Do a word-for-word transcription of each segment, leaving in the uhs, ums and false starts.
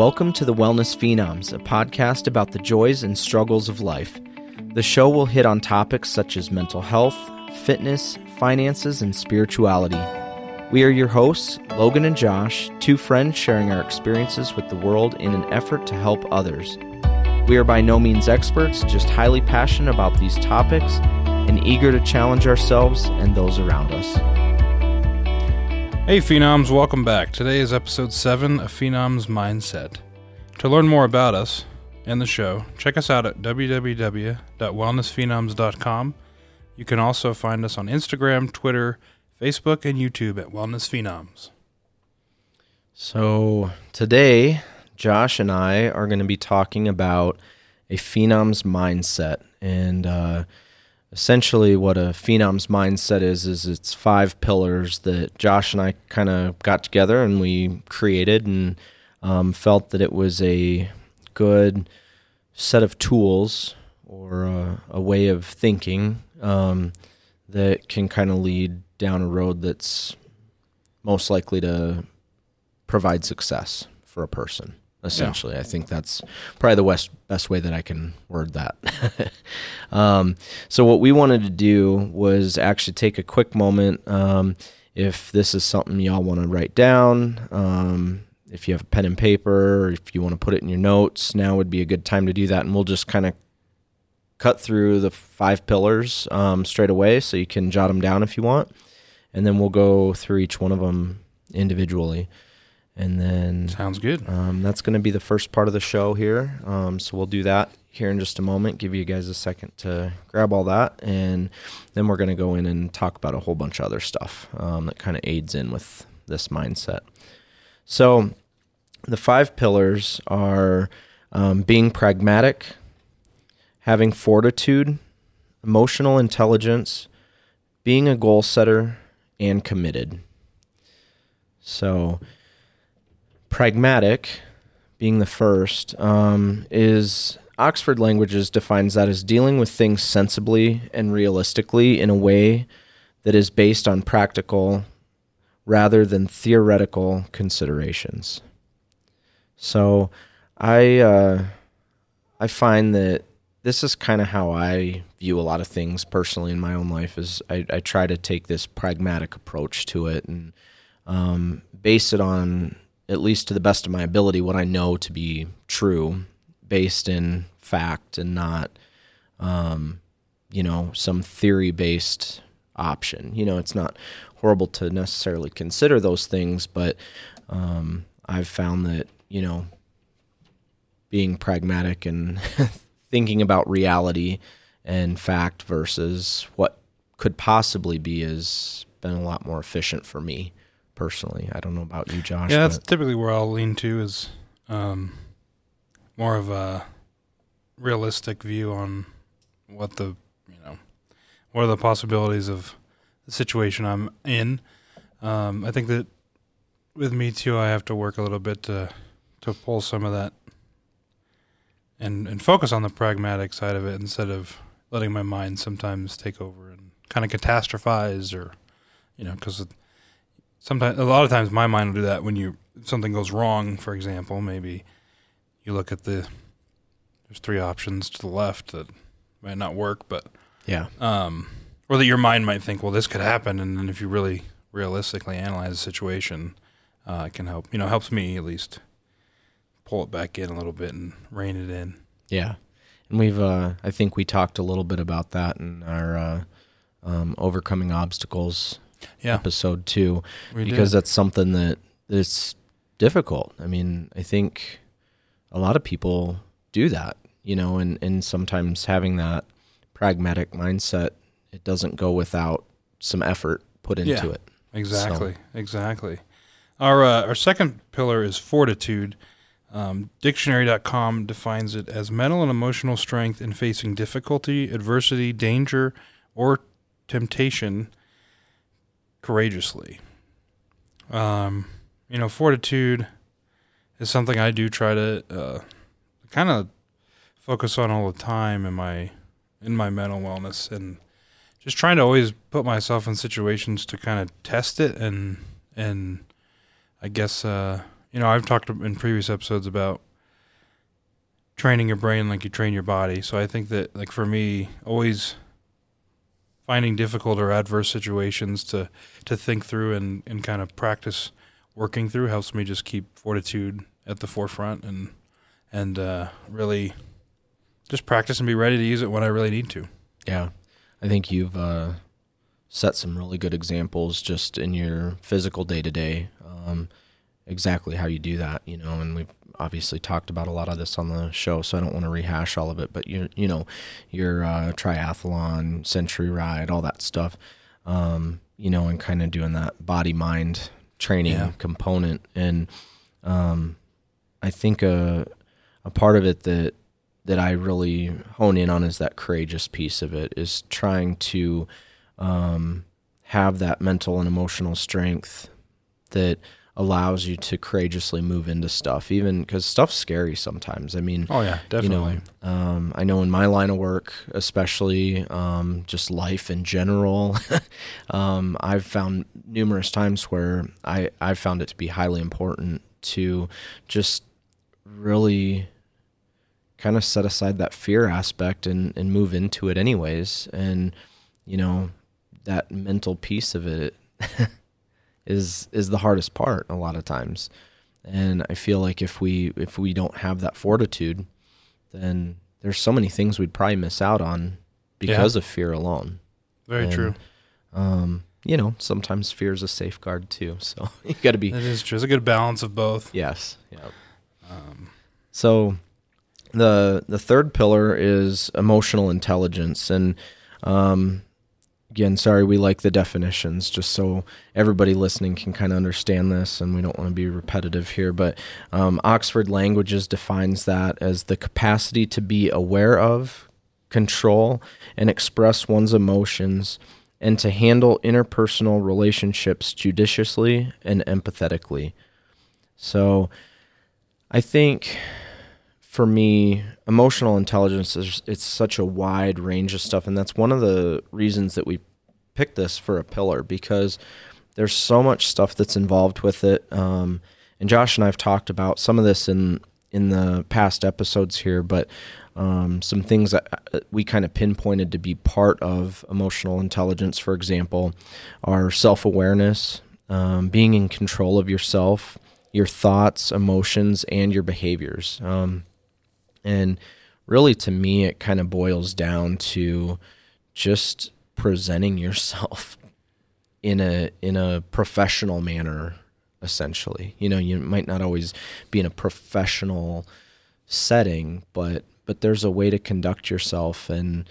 Welcome to the Wellness Phenoms, a podcast about the joys and struggles of life. The show will hit on topics such as mental health, fitness, finances, and spirituality. We are your hosts, Logan and Josh, two friends sharing our experiences with the world in an effort to help others. We are by no means experts, just highly passionate about these topics and eager to challenge ourselves and those around us. Hey Phenoms, welcome back. Today is episode seven of Phenoms Mindset. To learn more about us and the show, check us out at w w w dot wellness phenoms dot com. You can also find us on Instagram, Twitter, Facebook, and YouTube at Wellness Phenoms. So today, Josh and I are going to be talking about a Phenoms Mindset. And uh, essentially what a Phenoms Mindset is, is it's five pillars that Josh and I kind of got together and we created and um, felt that it was a good set of tools or a, a way of thinking um, that can kind of lead down a road that's most likely to provide success for a person, essentially. Yeah. I think that's probably the best, best way that I can word that. um, so what we wanted to do was actually take a quick moment. Um, if this is something y'all want to write down, um, if you have a pen and paper, or if you want to put it in your notes, now would be a good time to do that. And we'll just kind of cut through the five pillars um, straight away. So you can jot them down if you want. And then we'll go through each one of them individually. And then sounds good. Um, that's going to be the first part of the show here. Um, so we'll do that here in just a moment. Give you guys a second to grab all that. And then we're going to go in and talk about a whole bunch of other stuff um, that kind of aids in with this mindset. So the five pillars are um, being pragmatic, having fortitude, emotional intelligence, being a goal setter, and committed. So pragmatic, being the first, um, is Oxford Languages defines that as dealing with things sensibly and realistically in a way that is based on practical rather than theoretical considerations. So I uh, I find that this is kind of how I view a lot of things personally in my own life. Is I, I try to take this pragmatic approach to it and um, base it on, at least to the best of my ability, what I know to be true, based in fact and not, um, you know, some theory-based option. You know, it's not horrible to necessarily consider those things, but um, I've found that, you know, being pragmatic and thinking about reality and fact versus what could possibly be has been a lot more efficient for me personally. I don't know about you, Josh. Yeah, that's typically where I'll lean to is um, more of a realistic view on what the, you know, what are the possibilities of the situation I'm in. Um, I think that with me too, I have to work a little bit to to pull some of that and and focus on the pragmatic side of it instead of letting my mind sometimes take over and kind of catastrophize or, you know, because sometimes, a lot of times, my mind will do that when you if something goes wrong. For example, maybe you look at the there's three options to the left that might not work, but yeah, um, or that your mind might think, well, this could happen, and then if you really realistically analyze the situation, uh, it can help. You know, it helps me at least pull it back in a little bit and rein it in. Yeah, and we've uh, I think we talked a little bit about that in our uh, um, overcoming obstacles. Yeah. Episode two, we because did. That's something that it's difficult. I mean, I think a lot of people do that, you know, and, and sometimes having that pragmatic mindset, it doesn't go without some effort put into yeah, it. Exactly. So. Exactly. Our, uh, our second pillar is fortitude. Um, dictionary dot com defines it as mental and emotional strength in facing difficulty, adversity, danger, or temptation courageously. Um, you know, fortitude is something I do try to uh, kind of focus on all the time in my in my mental wellness, and just trying to always put myself in situations to kind of test it and and I guess uh, You know, I've talked in previous episodes about training your brain like you train your body. So I think that, like, for me, always finding difficult or adverse situations to, to think through and, and kind of practice working through helps me just keep fortitude at the forefront and and uh, really just practice and be ready to use it when I really need to. Yeah. I think you've uh, set some really good examples just in your physical day-to-day, um, exactly how you do that, you know, and we've obviously talked about a lot of this on the show, so I don't want to rehash all of it, but you you know, your uh, triathlon, century ride, all that stuff, um, you know, and kind of doing that body-mind training yeah. component. And um, I think a, a part of it that that I really hone in on is that courageous piece of it, is trying to um, have that mental and emotional strength that allows you to courageously move into stuff, even because stuff's scary sometimes. I mean, oh yeah, definitely. You know, um, I know in my line of work, especially um, just life in general, um, I've found numerous times where I, I've found it to be highly important to just really kind of set aside that fear aspect and, and move into it anyways. And, you know, that mental piece of it is is the hardest part a lot of times. And I feel like if we if we don't have that fortitude, then there's so many things we'd probably miss out on because yeah. of fear alone. Very and, true. Um, you know, sometimes fear is a safeguard too. So you got to be... That is true. It's a good balance of both. Yes. Yep. Um, so... The the third pillar is emotional intelligence. And um, again, sorry, we like the definitions just so everybody listening can kind of understand this, and we don't want to be repetitive here. But um, Oxford Languages defines that as the capacity to be aware of, control, and express one's emotions, and to handle interpersonal relationships judiciously and empathetically. So I think... For me, emotional intelligence is it's such a wide range of stuff, and that's one of the reasons that we picked this for a pillar, because there's so much stuff that's involved with it. Um, and Josh and I have talked about some of this in in the past episodes here, but um, some things that we kind of pinpointed to be part of emotional intelligence, for example, are self-awareness, um, being in control of yourself, your thoughts, emotions, and your behaviors. Um, And really, to me, it kind of boils down to just presenting yourself in a in a professional manner, essentially. You know, you might not always be in a professional setting, but but there's a way to conduct yourself and,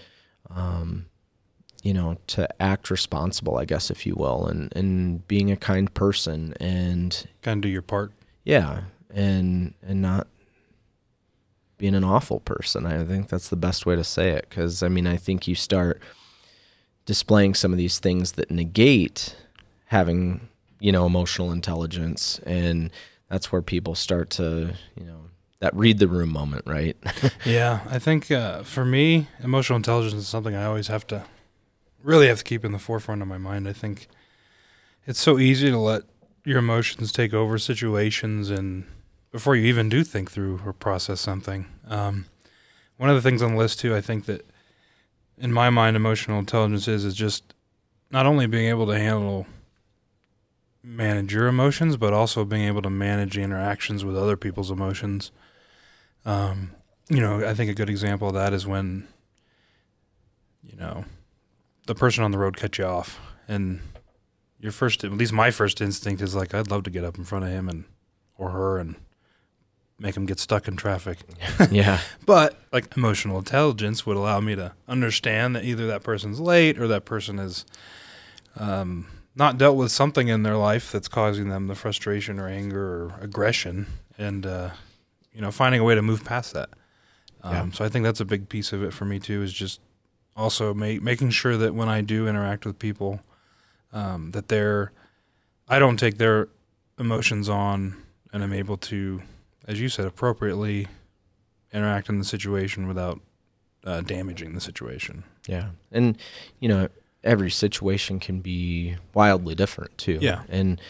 um, you know, to act responsible, I guess, if you will, and, and being a kind person and... Kind of do your part. Yeah, and and not... being an awful person. I think that's the best way to say it, because I mean, I think you start displaying some of these things that negate having, you know, emotional intelligence, and that's where people start to, you know, that read the room moment, right? Yeah, I think uh, for me, emotional intelligence is something I always have to really have to keep in the forefront of my mind. I think it's so easy to let your emotions take over situations and before you even do think through or process something. Um, one of the things on the list, too, I think that in my mind emotional intelligence is is just not only being able to handle, manage your emotions, but also being able to manage the interactions with other people's emotions. Um, you know, I think a good example of that is when, you know, the person on the road cut you off, and your first, at least my first instinct is like, I'd love to get up in front of him and or her and make them get stuck in traffic. Yeah. But like emotional intelligence would allow me to understand that either that person's late or that person has um, not dealt with something in their life that's causing them the frustration or anger or aggression, and, uh, you know, finding a way to move past that. Um, yeah. So I think that's a big piece of it for me too, is just also make, making sure that when I do interact with people, um, that they're, I don't take their emotions on, and I'm able to, as you said, appropriately interact in the situation without uh, damaging the situation. Yeah. And, you know, every situation can be wildly different too. Yeah. And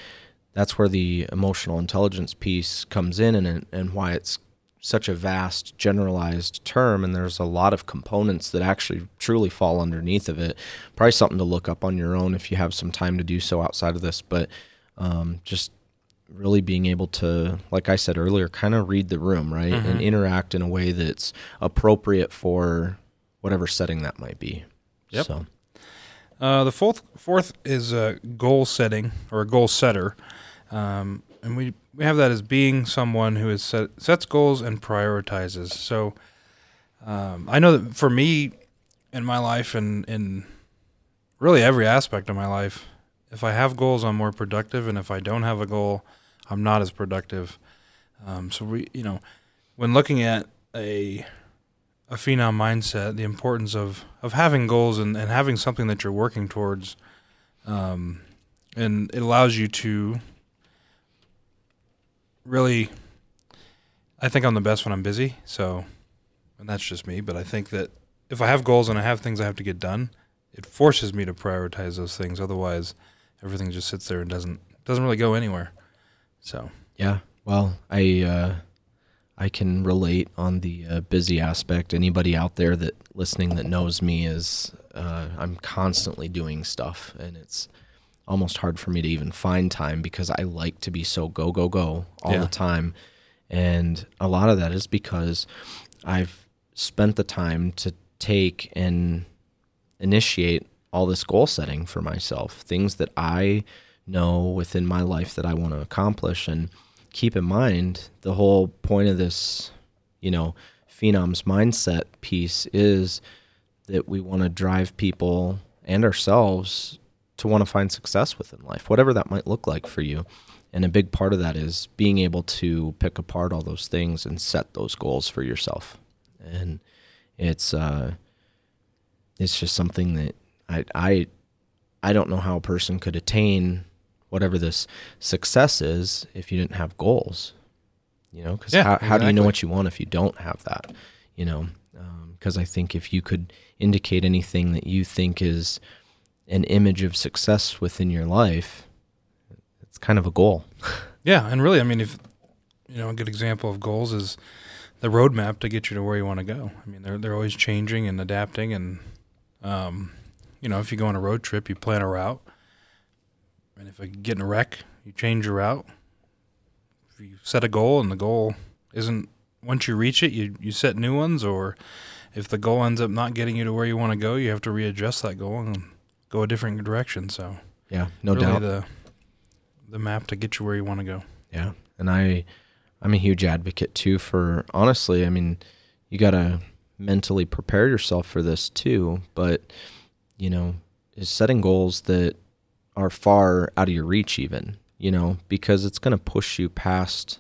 that's where the emotional intelligence piece comes in, and and why it's such a vast generalized term, and there's a lot of components that actually truly fall underneath of it. Probably something to look up on your own if you have some time to do so outside of this, but um, just really being able to, like I said earlier, kind of read the room, right? Mm-hmm. And interact in a way that's appropriate for whatever setting that might be. Yep. So. Uh, the fourth fourth is a goal setting or a goal setter. Um, and we, we have that as being someone who is set, sets goals and prioritizes. So um, I know that for me in my life and in really every aspect of my life, if I have goals, I'm more productive. And if I don't have a goal, I'm not as productive. Um, so we, you know, when looking at a a Phenom mindset, the importance of, of having goals and, and having something that you're working towards, um, and it allows you to really, I think I'm the best when I'm busy. So, and that's just me, but I think that if I have goals and I have things I have to get done, it forces me to prioritize those things. Otherwise, everything just sits there and doesn't doesn't really go anywhere. So yeah, well, I uh, I can relate on the uh, busy aspect. Anybody out there that listening that knows me is uh, I'm constantly doing stuff, and it's almost hard for me to even find time because I like to be so go go go all yeah. the time, and a lot of that is because I've spent the time to take and initiate all this goal setting for myself, things that I know within my life that I want to accomplish. And keep in mind, the whole point of this, you know, Phenoms mindset piece is that we want to drive people and ourselves to want to find success within life, whatever that might look like for you. And a big part of that is being able to pick apart all those things and set those goals for yourself. And it's, uh, It's just something that I, I I don't know how a person could attain whatever this success is if you didn't have goals, you know, because yeah, how, exactly. how do you know what you want if you don't have that, you know, because um, I think if you could indicate anything that you think is an image of success within your life, it's kind of a goal. Yeah. And really, I mean, if, you know, a good example of goals is the roadmap to get you to where you want to go. I mean, they're they're always changing and adapting, and Um, you know, if you go on a road trip, you plan a route, and if you get in a wreck, you change your route. If you set a goal and the goal isn't, once you reach it, you, you set new ones, or if the goal ends up not getting you to where you want to go, you have to readjust that goal and go a different direction. So yeah, no really doubt the, the map to get you where you want to go. Yeah. And I, I'm a huge advocate too for, honestly, I mean, you got to mentally prepare yourself for this too, but you know, is setting goals that are far out of your reach even, you know, because it's going to push you past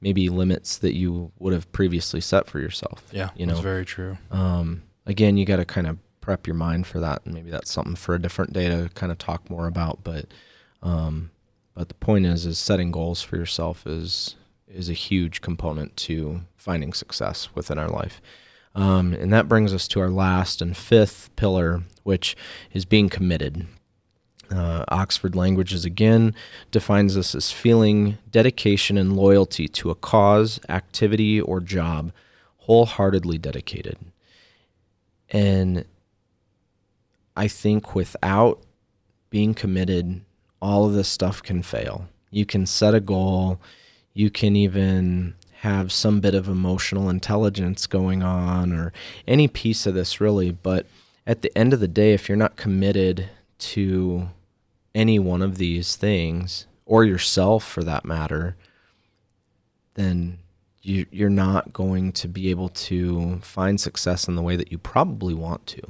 maybe limits that you would have previously set for yourself. Yeah, you know, that's very true. Um, again, you got to kind of prep your mind for that, and maybe that's something for a different day to kind of talk more about. But um, but the point is, is setting goals for yourself is is a huge component to finding success within our life. Um, and that brings us to our last and fifth pillar, which is being committed. Uh, Oxford Languages, again, defines this as feeling dedication and loyalty to a cause, activity, or job, wholeheartedly dedicated. And I think without being committed, all of this stuff can fail. You can set a goal. You can even have some bit of emotional intelligence going on, or any piece of this really, but at the end of the day, if you're not committed to any one of these things, or yourself for that matter, then you, you're not going to be able to find success in the way that you probably want to.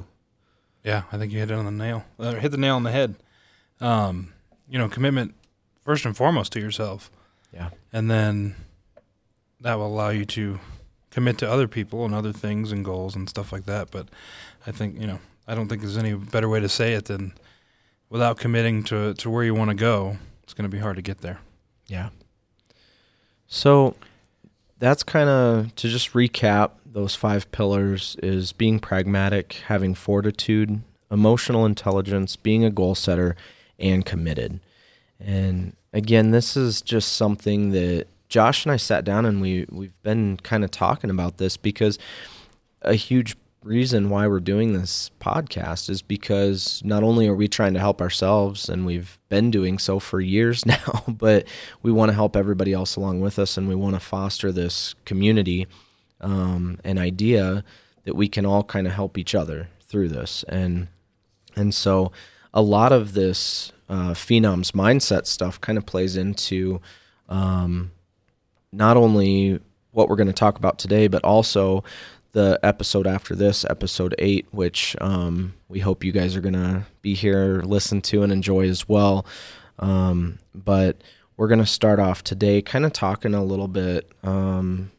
Yeah, I think you hit it on the nail, uh, hit the nail on the head. Um, you know, commitment first and foremost to yourself. Yeah. And then that will allow you to commit to other people and other things and goals and stuff like that. But I think, you know, I don't think there's any better way to say it than without committing to, to where you want to go, it's going to be hard to get there. Yeah. So that's kind of, to just recap, those five pillars is being pragmatic, having fortitude, emotional intelligence, being a goal setter, and committed. And again, this is just something that Josh and I sat down and we, we've been kind of talking about this, because a huge reason why we're doing this podcast is because not only are we trying to help ourselves, and we've been doing so for years now, but we want to help everybody else along with us, and we want to foster this community um, and idea that we can all kind of help each other through this. And and so a lot of this uh, Phenoms mindset stuff kind of plays into um, not only what we're going to talk about today, but also the episode after this, episode eight, which um, we hope you guys are going to be here, listen to, and enjoy as well. Um, but we're going to start off today kind of talking a little bit um,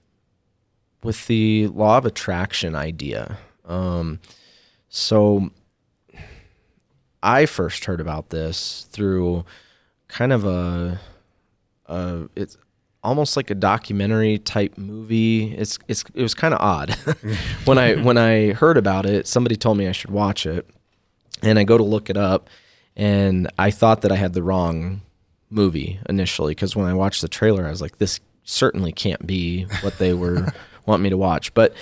with the law of attraction idea. Um, so I first heard about this through kind of a, a it's almost like a documentary type movie. It's it's it was kind of odd. when I when I heard about it, somebody told me I should watch it, and I go to look it up, and I thought that I had the wrong movie initially, because when I watched the trailer, I was like, this certainly can't be what they were want me to watch. But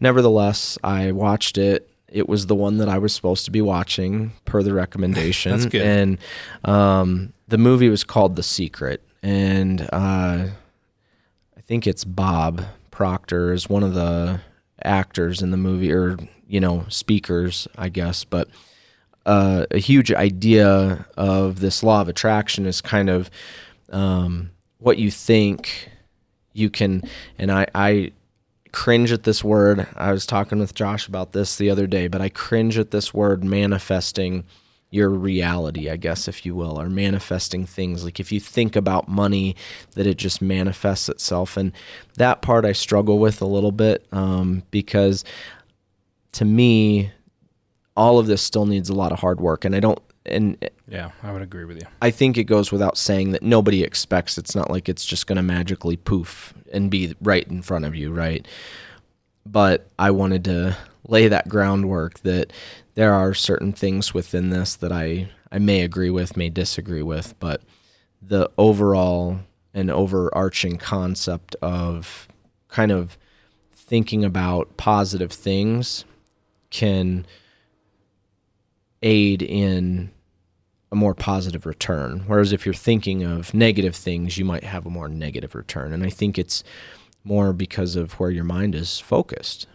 nevertheless, I watched it. It was the one that I was supposed to be watching per the recommendation. That's good. And um, the movie was called The Secret, and uh, I think it's Bob Proctor is one of the actors in the movie, or, you know, speakers, I guess. But uh, a huge idea of this law of attraction is kind of um, what you think you can. And I, I cringe at this word. I was talking with Josh about this the other day, but I cringe at this word, manifesting your reality, I guess, if you will, or manifesting things. Like if you think about money, that it just manifests itself. And that part I struggle with a little bit um, because to me, all of this still needs a lot of hard work. And I don't, and yeah, I would agree with you. I think it goes without saying that nobody expects, it's not like it's just going to magically poof and be right in front of you, right? But I wanted to lay that groundwork that there are certain things within this that I, I may agree with, may disagree with, but the overall and overarching concept of kind of thinking about positive things can aid in a more positive return. Whereas if you're thinking of negative things, you might have a more negative return. And I think it's more because of where your mind is focused.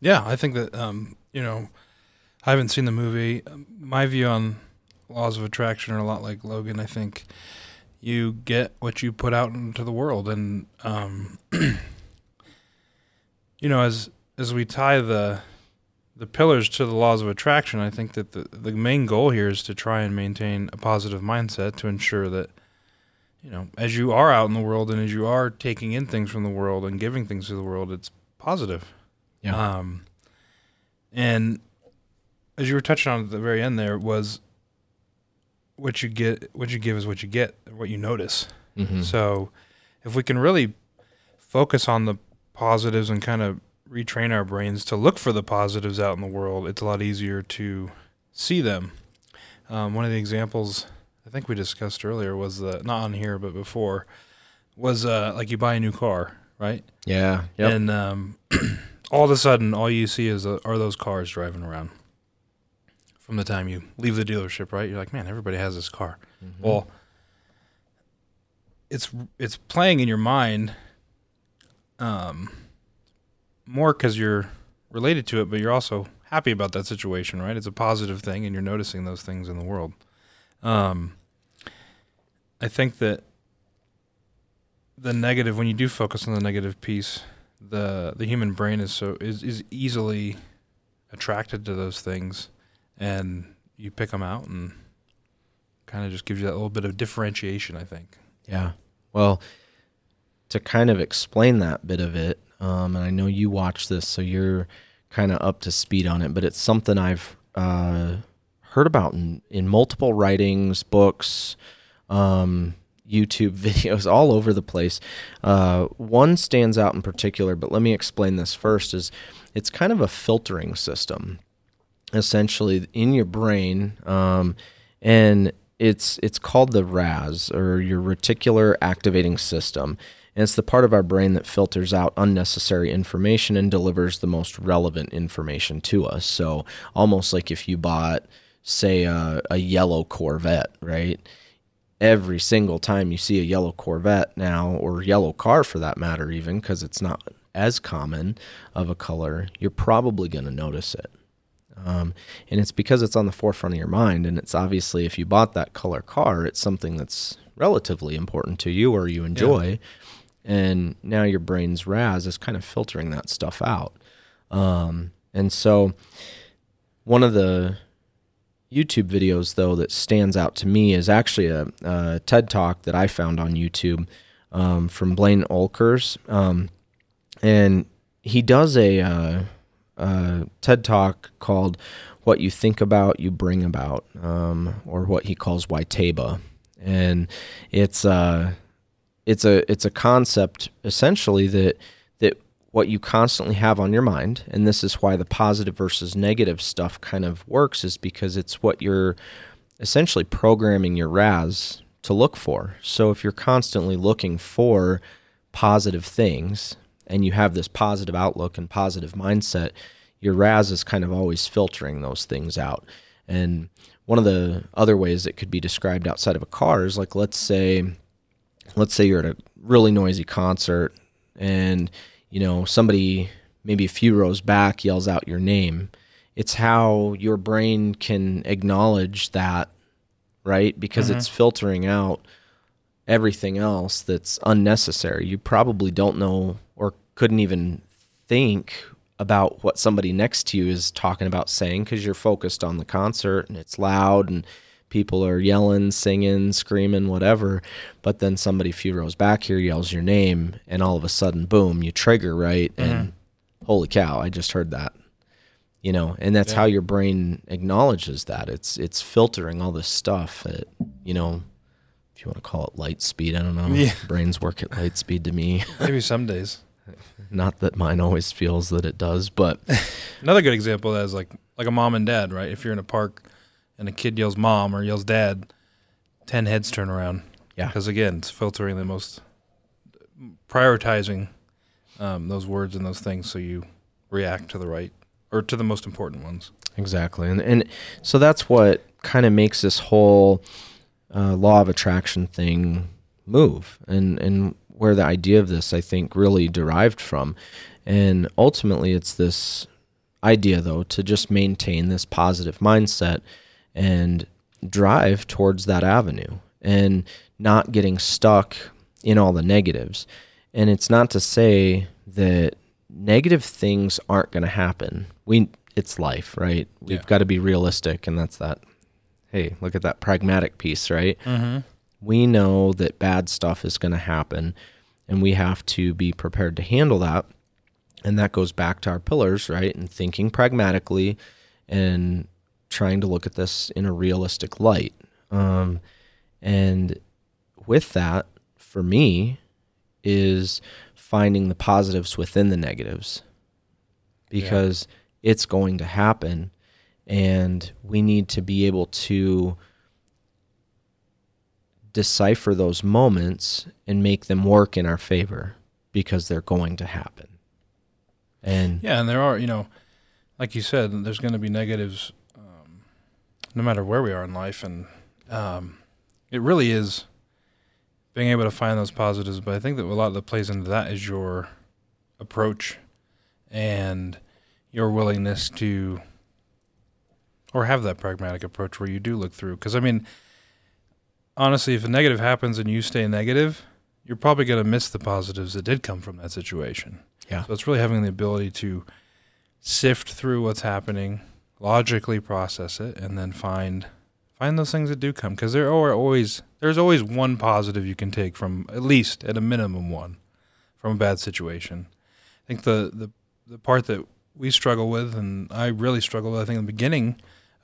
Yeah, I think that, um, you know, I haven't seen the movie. My view on laws of attraction are a lot like Logan. I think you get what you put out into the world. And, um, you know, as as we tie the the pillars to the laws of attraction, I think that the, the main goal here is to try and maintain a positive mindset to ensure that, you know, as you are out in the world and as you are taking in things from the world and giving things to the world, it's positive. Yeah. Um, and as you were touching on at the very end, there was what you get, what you give is what you get, what you notice. Mm-hmm. So if we can really focus on the positives and kind of retrain our brains to look for the positives out in the world, it's a lot easier to see them. Um, one of the examples I think we discussed earlier was the, not on here, but before was, uh, like you buy a new car, right? Yeah. Yep. And, um, all of a sudden, all you see is uh, are those cars driving around. From the time you leave the dealership, right? You're like, man, everybody has this car. Mm-hmm. Well, it's it's playing in your mind um, more because you're related to it, but you're also happy about that situation, right? It's a positive thing, and you're noticing those things in the world. Um, I think that the negative, when you do focus on the negative piece, the the human brain is so is, is easily attracted to those things, and you pick them out, and kind of just gives you that little bit of differentiation, I think. Yeah. Well, to kind of explain that bit of it, um, and I know you watch this, so you're kind of up to speed on it, but it's something I've uh, heard about in, in multiple writings, books, um, YouTube videos, all over the place. Uh, one stands out in particular, but let me explain this first, is it's kind of a filtering system, essentially, in your brain. Um, and It's it's called the R A S, or your reticular activating system, and it's the part of our brain that filters out unnecessary information and delivers the most relevant information to us. So almost like if you bought, say, a, a yellow Corvette, right? Every single time you see a yellow Corvette now, or yellow car for that matter even, because it's not as common of a color, you're probably going to notice it. Um, and it's because it's on the forefront of your mind, and it's obviously, if you bought that color car, it's something that's relatively important to you or you enjoy, yeah. And now your brain's R A S is kind of filtering that stuff out. Um, and so one of the YouTube videos, though, that stands out to me is actually a, a TED Talk that I found on YouTube um, from Blaine Olkers, um, and he does a... Uh, Uh, TED Talk called What You Think About, You Bring About, um, or what he calls Waitaba. And it's, uh, it's a it's a concept, essentially, that that what you constantly have on your mind, and this is why the positive versus negative stuff kind of works, is because it's what you're essentially programming your R A S to look for. So if you're constantly looking for positive things, and you have this positive outlook and positive mindset, your R A S is kind of always filtering those things out. And one of the other ways it could be described outside of a car is, like, let's say let's say you're at a really noisy concert, and, you know, somebody maybe a few rows back yells out your name. It's how your brain can acknowledge that, right? Because mm-hmm. It's filtering out everything else that's unnecessary. You probably don't know or couldn't even think about what somebody next to you is talking about saying, because you're focused on the concert and it's loud and people are yelling, singing, screaming, whatever. But then somebody a few rows back here yells your name, and all of a sudden, boom, you trigger, right? Mm-hmm. And holy cow, I just heard that. You know, and that's yeah. how your brain acknowledges that. It's it's filtering all this stuff that, you know, if you want to call it light speed, I don't know. Yeah. Brains work at light speed to me. Maybe some days. Not that mine always feels that it does, but another good example of that is like like a mom and dad, right? If you're in a park and a kid yells mom or yells dad, ten heads turn around. Yeah. Because again, it's filtering the most, prioritizing um, those words and those things, so you react to the right or to the most important ones. Exactly, and and so that's what kind of makes this whole Uh, law of attraction thing move, and and where the idea of this, I think, really derived from. And ultimately, it's this idea, though, to just maintain this positive mindset and drive towards that avenue and not getting stuck in all the negatives. And it's not to say that negative things aren't going to happen. We it's life, right? We've yeah. got to be realistic, and that's that. Hey, look at that pragmatic piece, right? Mm-hmm. We know that bad stuff is going to happen, and we have to be prepared to handle that. And that goes back to our pillars, right? And thinking pragmatically and trying to look at this in a realistic light. Um, and with that, for me, is finding the positives within the negatives, because yeah. it's going to happen. And we need to be able to decipher those moments and make them work in our favor, because they're going to happen. And yeah, and there are, you know, like you said, there's going to be negatives um, no matter where we are in life. And um, it really is being able to find those positives. But I think that a lot that plays into that is your approach and your willingness to... Or have that pragmatic approach where you do look through. Because, I mean, honestly, if a negative happens and you stay negative, you're probably going to miss the positives that did come from that situation. Yeah. So it's really having the ability to sift through what's happening, logically process it, and then find find those things that do come. Because there are always there's always one positive you can take from, at least at a minimum one, from a bad situation. I think the, the, the part that we struggle with, and I really struggled with, I think, in the beginning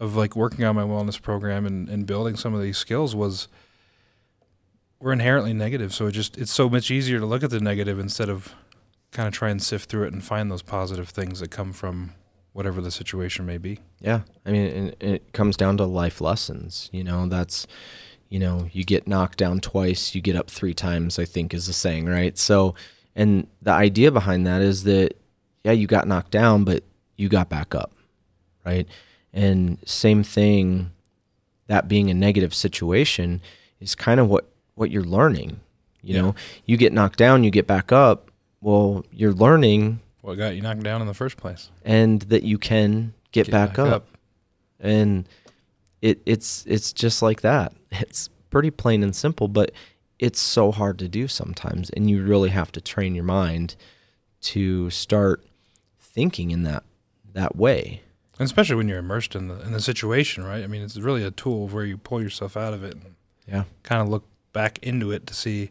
of like working on my wellness program and, and building some of these skills, was we're inherently negative. So it just, it's so much easier to look at the negative instead of kind of try and sift through it and find those positive things that come from whatever the situation may be. Yeah. I mean, it comes down to life lessons, you know, that's, you know, you get knocked down twice, you get up three times, I think is the saying, right? So, and the idea behind that is that, yeah, you got knocked down, but you got back up, right? And same thing, that being a negative situation is kind of what, what you're learning. You yeah. know, you get knocked down, you get back up. Well, you're learning what got you knocked down in the first place, and that you can get, get back, back up. up. And it, it's it's just like that. It's pretty plain and simple, but it's so hard to do sometimes, and you really have to train your mind to start thinking in that that way. And especially when you're immersed in the in the situation, right? I mean, it's really a tool where you pull yourself out of it and yeah. kind of look back into it to see,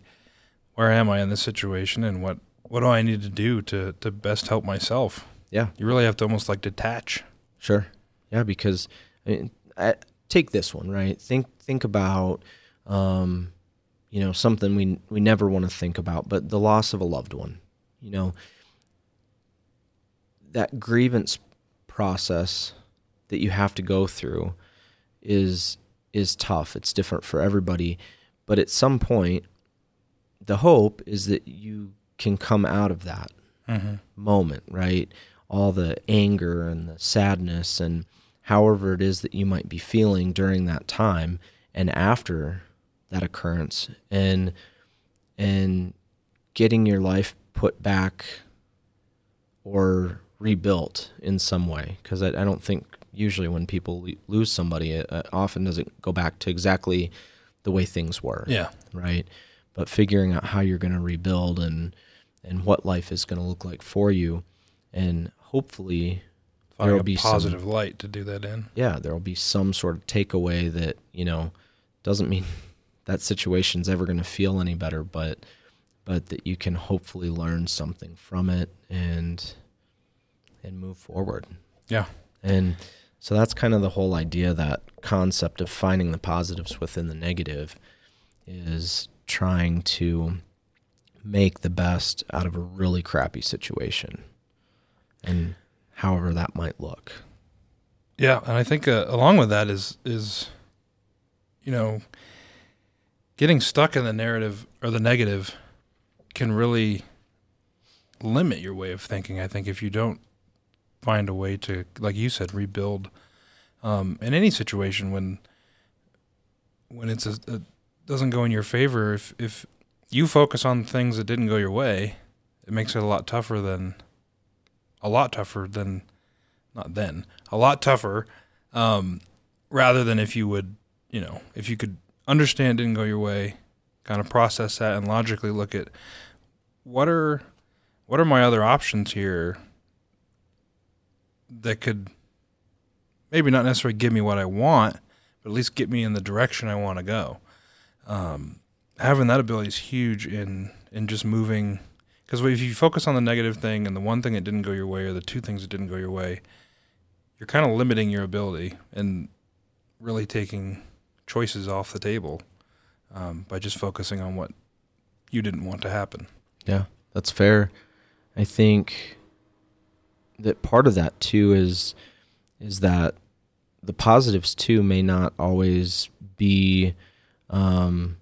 where am I in this situation, and what, what do I need to do to, to best help myself? Yeah. You really have to almost like detach. Sure. Yeah, because I mean, I, take this one, right? Think think about, um, you know, something we we never want to think about, but the loss of a loved one, you know, that grievance process that you have to go through is is tough. It's different for everybody. But at some point, the hope is that you can come out of that mm-hmm. moment, right? All the anger and the sadness and however it is that you might be feeling during that time and after that occurrence, and and getting your life put back or rebuilt in some way. Because I, I don't think usually when people lose somebody, it, it often doesn't go back to exactly the way things were. Yeah. Right? But figuring out how you're going to rebuild and and what life is going to look like for you, and hopefully there will be a positive some, light to do that in. Yeah, there will be some sort of takeaway that, you know, doesn't mean that situation's ever going to feel any better, but but that you can hopefully learn something from it and and move forward. Yeah. And so that's kind of the whole idea, that concept of finding the positives within the negative is trying to make the best out of a really crappy situation, and however that might look. Yeah. And I think uh, along with that is, is, you know, getting stuck in the narrative or the negative can really limit your way of thinking. I think if you don't find a way to, like you said, rebuild, um, in any situation, when, when it's a, a doesn't go in your favor, if if you focus on things that didn't go your way, it makes it a lot tougher than a lot tougher than not then a lot tougher um rather than if you would, you know, if you could understand it didn't go your way, kind of process that and logically look at what are what are my other options here that could maybe not necessarily give me what I want, but at least get me in the direction I want to go. Um, having that ability is huge in, in just moving, because if you focus on the negative thing and the one thing that didn't go your way or the two things that didn't go your way, you're kind of limiting your ability and really taking choices off the table, um, by just focusing on what you didn't want to happen. Yeah, that's fair. I think that part of that too is, is that the positives too may not always be Um,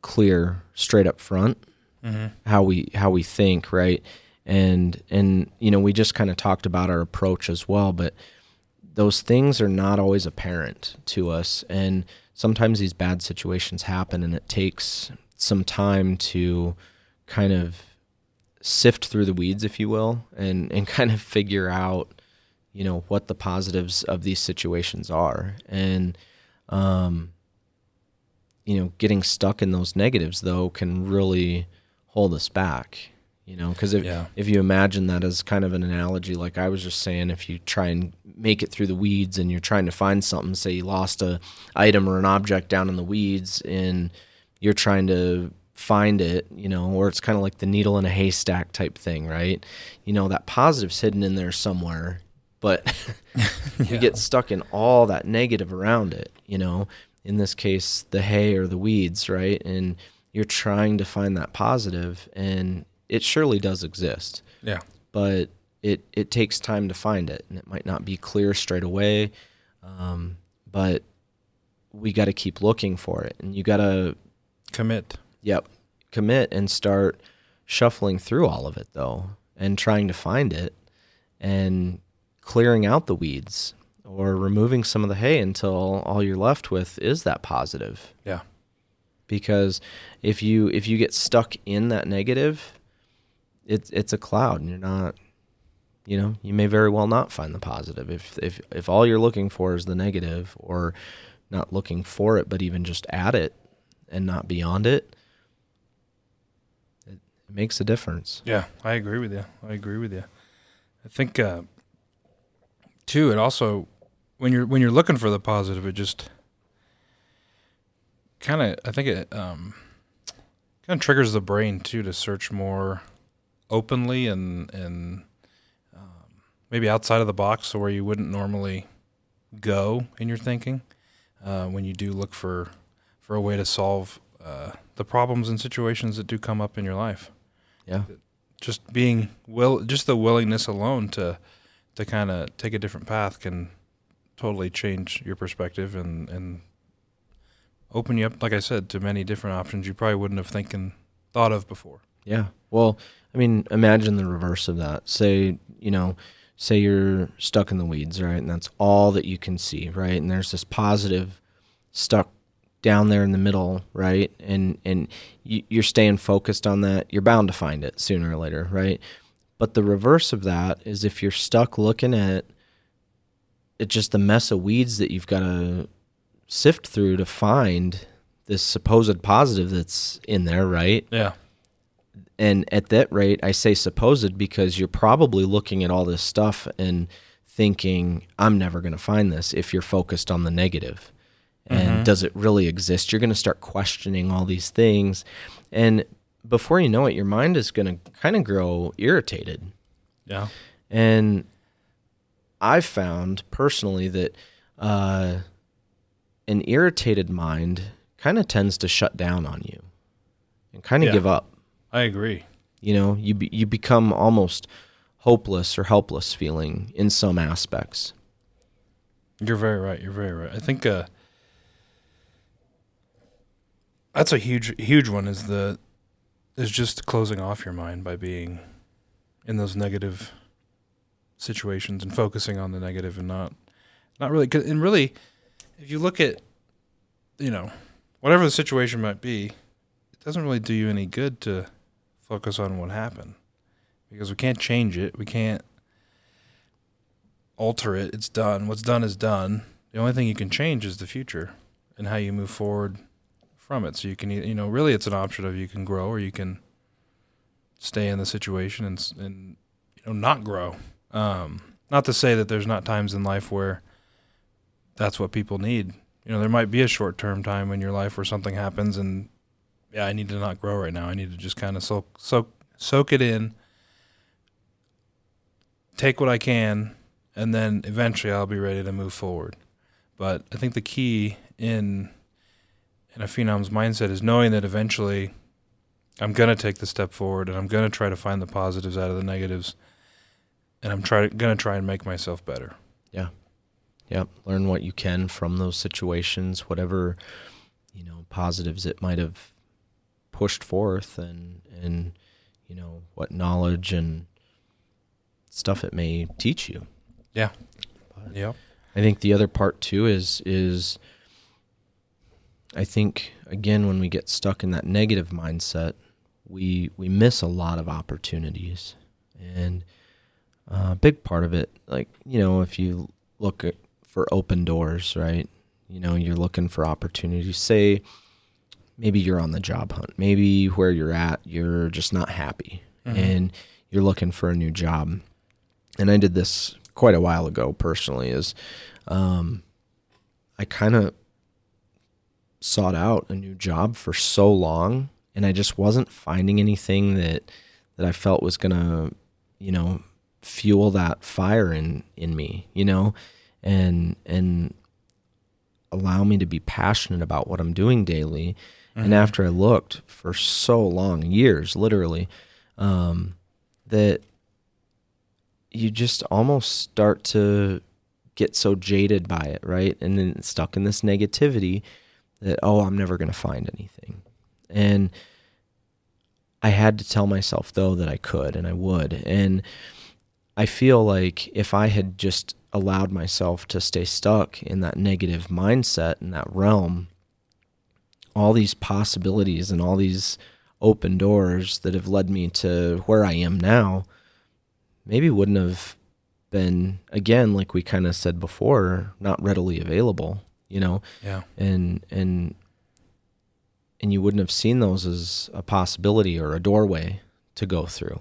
clear, straight up front, mm-hmm. how we how we think, right? And and you know, we just kind of talked about our approach as well, but those things are not always apparent to us, and sometimes these bad situations happen, and it takes some time to kind of sift through the weeds, if you will, and and kind of figure out, you know, what the positives of these situations are, and um. you know, getting stuck in those negatives though can really hold us back, you know, because if, yeah. if you imagine that as kind of an analogy, like I was just saying, if you try and make it through the weeds and you're trying to find something, say you lost a item or an object down in the weeds and you're trying to find it, you know, or it's kind of like the needle in a haystack type thing, right? You know, that positive's hidden in there somewhere, but you yeah. get stuck in all that negative around it, you know, in this case, the hay or the weeds, right? And you're trying to find that positive, and it surely does exist. Yeah. But it it takes time to find it, and it might not be clear straight away, um, but we got to keep looking for it, and you got to commit. Yep, commit and start shuffling through all of it though, and trying to find it, and clearing out the weeds or removing some of the hay until all you're left with is that positive. Yeah. Because if you if you get stuck in that negative, it's it's a cloud, and you're not, you know, you may very well not find the positive if if if all you're looking for is the negative, or not looking for it, but even just at it and not beyond it. It makes a difference. Yeah, I agree with you. I agree with you. I think uh, too. It also when you're when you're looking for the positive, it just kind of, I think it um, kind of triggers the brain too to search more openly and and um, maybe outside of the box, where you wouldn't normally go in your thinking uh, when you do look for for a way to solve uh, the problems and situations that do come up in your life. Yeah, just being will, just the willingness alone to to kind of take a different path can totally change your perspective and and. Open you up, like I said, to many different options you probably wouldn't have thinking, thought of before. Yeah. Well, I mean, imagine the reverse of that. Say, you know, say you're stuck in the weeds, right? And that's all that you can see, right? And there's this positive stuck down there in the middle, right? And and you're staying focused on that. You're bound to find it sooner or later, right? But the reverse of that is if you're stuck looking at it, just the mess of weeds that you've got to sift through to find this supposed positive that's in there, right? Yeah. And at that rate, I say supposed because you're probably looking at all this stuff and thinking, I'm never going to find this, if you're focused on the negative. And mm-hmm. does it really exist? You're going to start questioning all these things. And before you know it, your mind is going to kind of grow irritated. Yeah. And I've found personally that uh, an irritated mind kind of tends to shut down on you and kind of yeah, give up. I agree. You know, you be, you become almost hopeless or helpless feeling in some aspects. You're very right. You're very right. I think uh, that's a huge, huge one is the is just closing off your mind by being in those negative situations and focusing on the negative and not, not really, 'cause, and really, if you look at, you know, whatever the situation might be, it doesn't really do you any good to focus on what happened, because we can't change it. We can't alter it. It's done. What's done is done. The only thing you can change is the future and how you move forward from it. So you can, you know, really it's an option of you can grow or you can stay in the situation and, and you know, not grow. Um, not to say that there's not times in life where that's what people need. You know, there might be a short-term time in your life where something happens and, yeah, I need to not grow right now. I need to just kind of soak, soak, soak it in, take what I can, and then eventually I'll be ready to move forward. But I think the key in in a Phenom's mindset is knowing that eventually I'm going to take the step forward and I'm going to try to find the positives out of the negatives, and I'm try going to try and make myself better. Yeah. Yep. Learn what you can from those situations, whatever, you know, positives it might have pushed forth, and, and, you know, what knowledge and stuff it may teach you. Yeah. But yeah. I think the other part too is, is I think, again, when we get stuck in that negative mindset, we, we miss a lot of opportunities. And a big part of it, like, you know, if you look at, for open doors, right? You know, you're looking for opportunities. Say maybe you're on the job hunt. Maybe where you're at, you're just not happy, mm-hmm. and you're looking for a new job. And I did this quite a while ago personally, is um, I kind of sought out a new job for so long, and I just wasn't finding anything that that I felt was going to, you know, fuel that fire in, in me, you know? and and allow me to be passionate about what I'm doing daily. Mm-hmm. And after I looked for so long, years, literally, um, that you just almost start to get so jaded by it, right? And then it's stuck in this negativity that, oh, I'm never going to find anything. And I had to tell myself, though, that I could and I would. And I feel like if I had just allowed myself to stay stuck in that negative mindset, in that realm, all these possibilities and all these open doors that have led me to where I am now maybe wouldn't have been, again, like we kind of said before, not readily available, you know? Yeah. And, and, and you wouldn't have seen those as a possibility or a doorway to go through.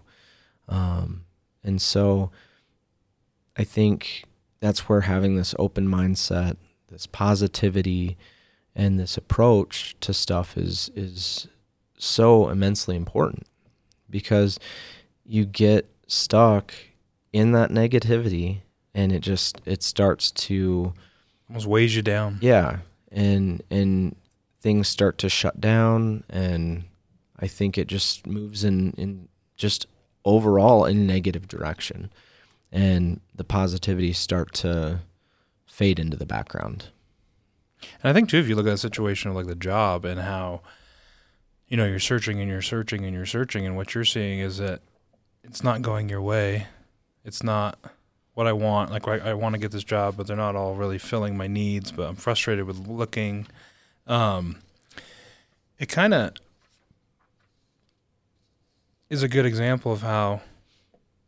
Um, and so I think that's where having this open mindset, this positivity, and this approach to stuff is, is so immensely important, because you get stuck in that negativity and it just, it starts to almost weighs you down. Yeah. And, and things start to shut down. And I think it just moves in, in just overall in a negative direction, and the positivity start to fade into the background. And I think, too, if you look at the situation of, like, the job and how, you know, you're searching and you're searching and you're searching, and what you're seeing is that it's not going your way. It's not what I want. Like, I, I want to get this job, but they're not all really filling my needs, but I'm frustrated with looking. Um, it kind of is a good example of how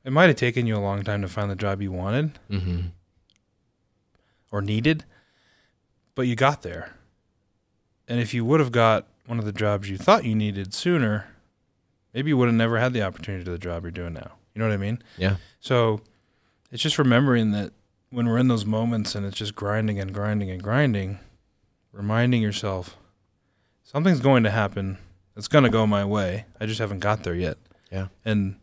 it might have taken you a long time to find the job you wanted mm-hmm. or needed. But you got there. And if you would have got one of the jobs you thought you needed sooner, maybe you would have never had the opportunity to the job you're doing now. You know what I mean? Yeah. So it's just remembering that when we're in those moments and it's just grinding and grinding and grinding, reminding yourself something's going to happen. It's going to go my way. I just haven't got there yet. Yeah. And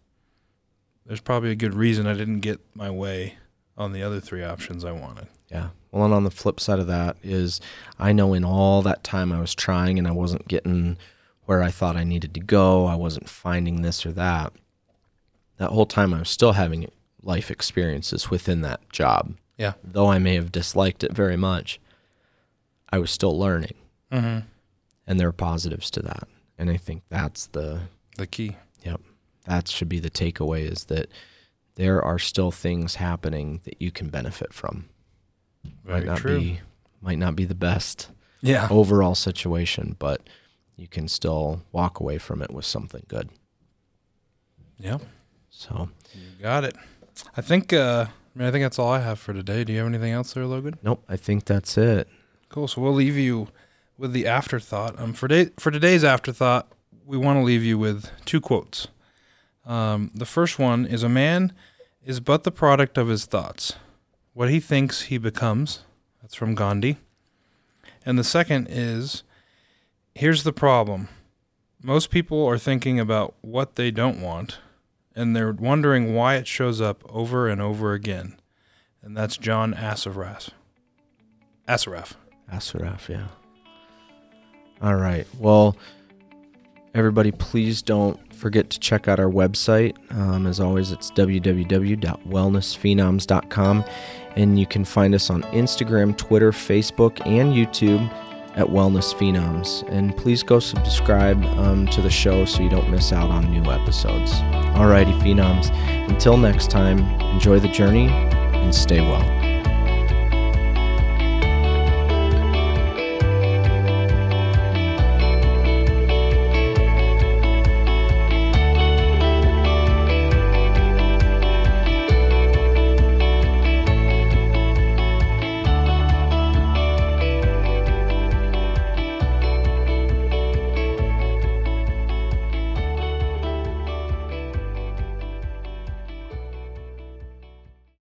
there's probably a good reason I didn't get my way on the other three options I wanted. Yeah. Well, and on the flip side of that is I know in all that time I was trying and I wasn't getting where I thought I needed to go, I wasn't finding this or that, that whole time I was still having life experiences within that job. Yeah. Though I may have disliked it very much, I was still learning. Mm-hmm. And there are positives to that. And I think that's the... the key. Yep. That should be the takeaway, is that there are still things happening that you can benefit from. Very might not true. be might not be the best yeah. overall situation, but you can still walk away from it with something good. Yeah. So you got it. I think uh, I mean I think that's all I have for today. Do you have anything else there, Logan? Nope. I think that's it. Cool. So we'll leave you with the afterthought. Um for day for today's afterthought, we want to leave you with two quotes. Um the first one is, a man is but the product of his thoughts. What he thinks he becomes. That's from Gandhi. And the second is, here's the problem. Most people are thinking about what they don't want, and they're wondering why it shows up over and over again. And that's John Assaraf. Assaraf. Assaraf, yeah. All right. Well, everybody, please don't forget to check out our website. Um, as always, it's w w w dot wellness phenoms dot com, and you can find us on Instagram, Twitter, Facebook, and YouTube at Wellness Phenoms. And please go subscribe um, to the show so you don't miss out on new episodes. Alrighty, Phenoms. Until next time, enjoy the journey and stay well.